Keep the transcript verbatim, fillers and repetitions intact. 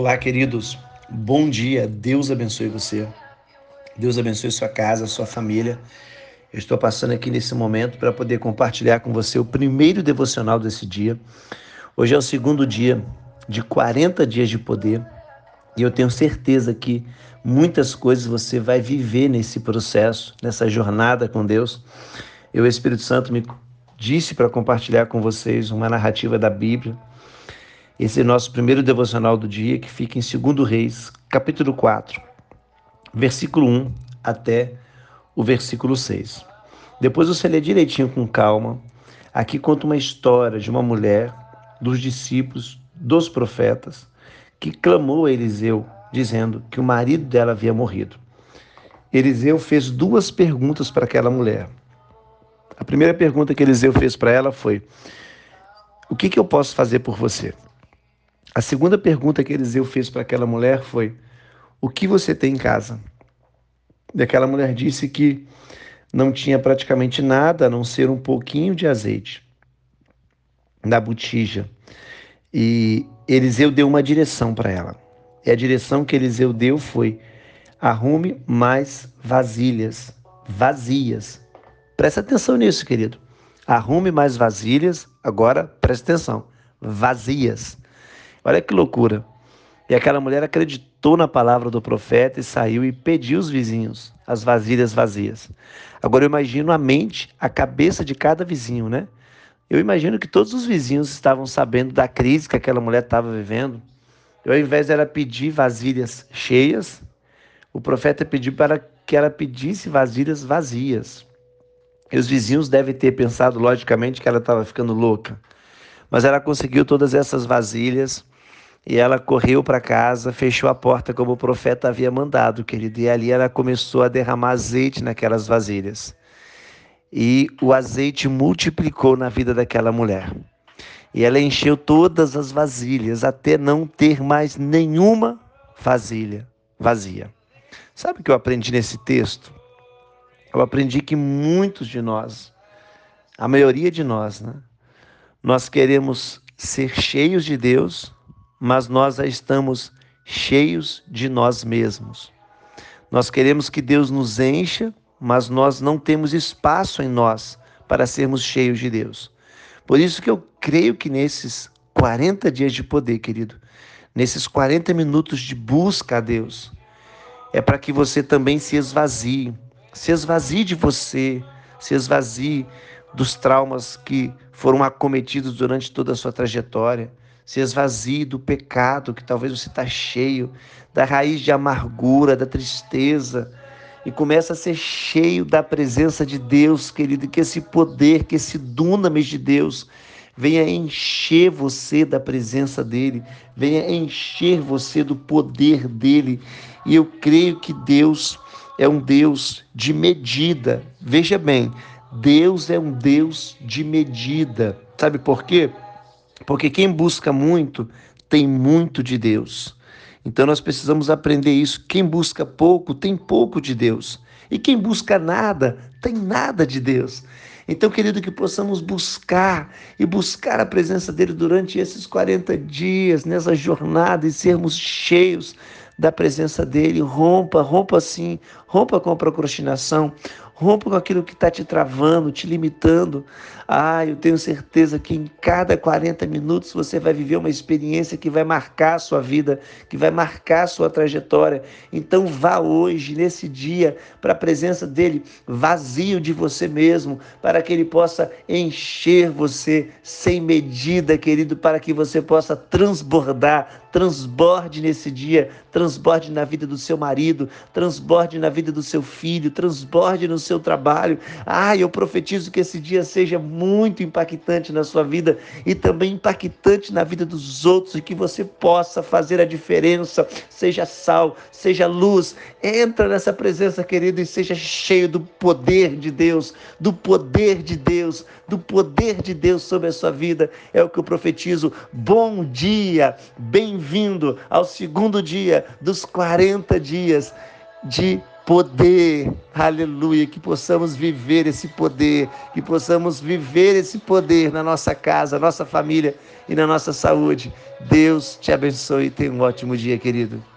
Olá, queridos, bom dia, Deus abençoe você, Deus abençoe sua casa, sua família. Eu estou passando aqui nesse momento para poder compartilhar com você o primeiro devocional desse dia. Hoje é o segundo dia de quarenta dias de poder e eu tenho certeza que muitas coisas você vai viver nesse processo, nessa jornada com Deus. Eu, o Espírito Santo me disse para compartilhar com vocês uma narrativa da Bíblia. Esse é o nosso primeiro devocional do dia, que fica em Segundo Reis, capítulo quatro, versículo um até o versículo seis. Depois você lê direitinho com calma. Aqui conta uma história de uma mulher, dos discípulos, dos profetas, que clamou a Eliseu, dizendo que o marido dela havia morrido. Eliseu fez duas perguntas para aquela mulher. A primeira pergunta que Eliseu fez para ela foi: o que, que eu posso fazer por você? A segunda pergunta que Eliseu fez para aquela mulher foi: o que você tem em casa? E aquela mulher disse que não tinha praticamente nada, a não ser um pouquinho de azeite na botija. E Eliseu deu uma direção para ela. E a direção que Eliseu deu foi: arrume mais vasilhas vazias. Presta atenção nisso, querido. Arrume mais vasilhas, agora presta atenção, vazias. Olha que loucura. E aquela mulher acreditou na palavra do profeta e saiu e pediu os vizinhos as vasilhas vazias. Agora eu imagino a mente, a cabeça de cada vizinho, né? Eu imagino que todos os vizinhos estavam sabendo da crise que aquela mulher estava vivendo. E ao invés dela pedir vasilhas cheias, o profeta pediu para que ela pedisse vasilhas vazias. E os vizinhos devem ter pensado, logicamente, que ela estava ficando louca. Mas ela conseguiu todas essas vasilhas e ela correu para casa, fechou a porta como o profeta havia mandado, querido. E ali ela começou a derramar azeite naquelas vasilhas. E o azeite multiplicou na vida daquela mulher. E ela encheu todas as vasilhas até não ter mais nenhuma vasilha vazia. Sabe o que eu aprendi nesse texto? Eu aprendi que muitos de nós, a maioria de nós, né? Nós queremos ser cheios de Deus, mas nós já estamos cheios de nós mesmos. Nós queremos que Deus nos encha, mas nós não temos espaço em nós para sermos cheios de Deus. Por isso que eu creio que nesses quarenta dias de poder, querido, nesses quarenta minutos de busca a Deus, é para que você também se esvazie. Se esvazie de você, se esvazie dos traumas que foram acometidos durante toda a sua trajetória. Se esvazie do pecado, que talvez você está cheio, da raiz de amargura, da tristeza, e começa a ser cheio da presença de Deus, querido, que esse poder, que esse dunamis de Deus venha encher você da presença dele, venha encher você do poder dele. E eu creio que Deus é um Deus de medida. Veja bem, Deus é um Deus de medida. Sabe por quê? Porque quem busca muito, tem muito de Deus. Então nós precisamos aprender isso. Quem busca pouco, tem pouco de Deus. E quem busca nada, tem nada de Deus. Então, querido, que possamos buscar e buscar a presença dele durante esses quarenta dias, nessa jornada, e sermos cheios da presença dele. Rompa, rompa assim, rompa com a procrastinação, rompa com aquilo que está te travando, te limitando. Ah, eu tenho certeza que em cada quarenta minutos você vai viver uma experiência que vai marcar a sua vida, que vai marcar a sua trajetória. Então vá hoje, nesse dia, para a presença dele, vazio de você mesmo, para que ele possa encher você sem medida, querido, para que você possa transbordar, transborde nesse dia, transborde na vida do seu marido, transborde na vida do seu filho, transborde no seu seu trabalho. Ah, eu profetizo que esse dia seja muito impactante na sua vida e também impactante na vida dos outros, e que você possa fazer a diferença. Seja sal, seja luz. Entra nessa presença, querido, e seja cheio do poder de Deus, do poder de Deus, do poder de Deus sobre a sua vida. É o que eu profetizo. Bom dia, bem-vindo ao segundo dia dos quarenta dias de poder, aleluia, que possamos viver esse poder, que possamos viver esse poder na nossa casa, na nossa família e na nossa saúde. Deus te abençoe e tenha um ótimo dia, querido.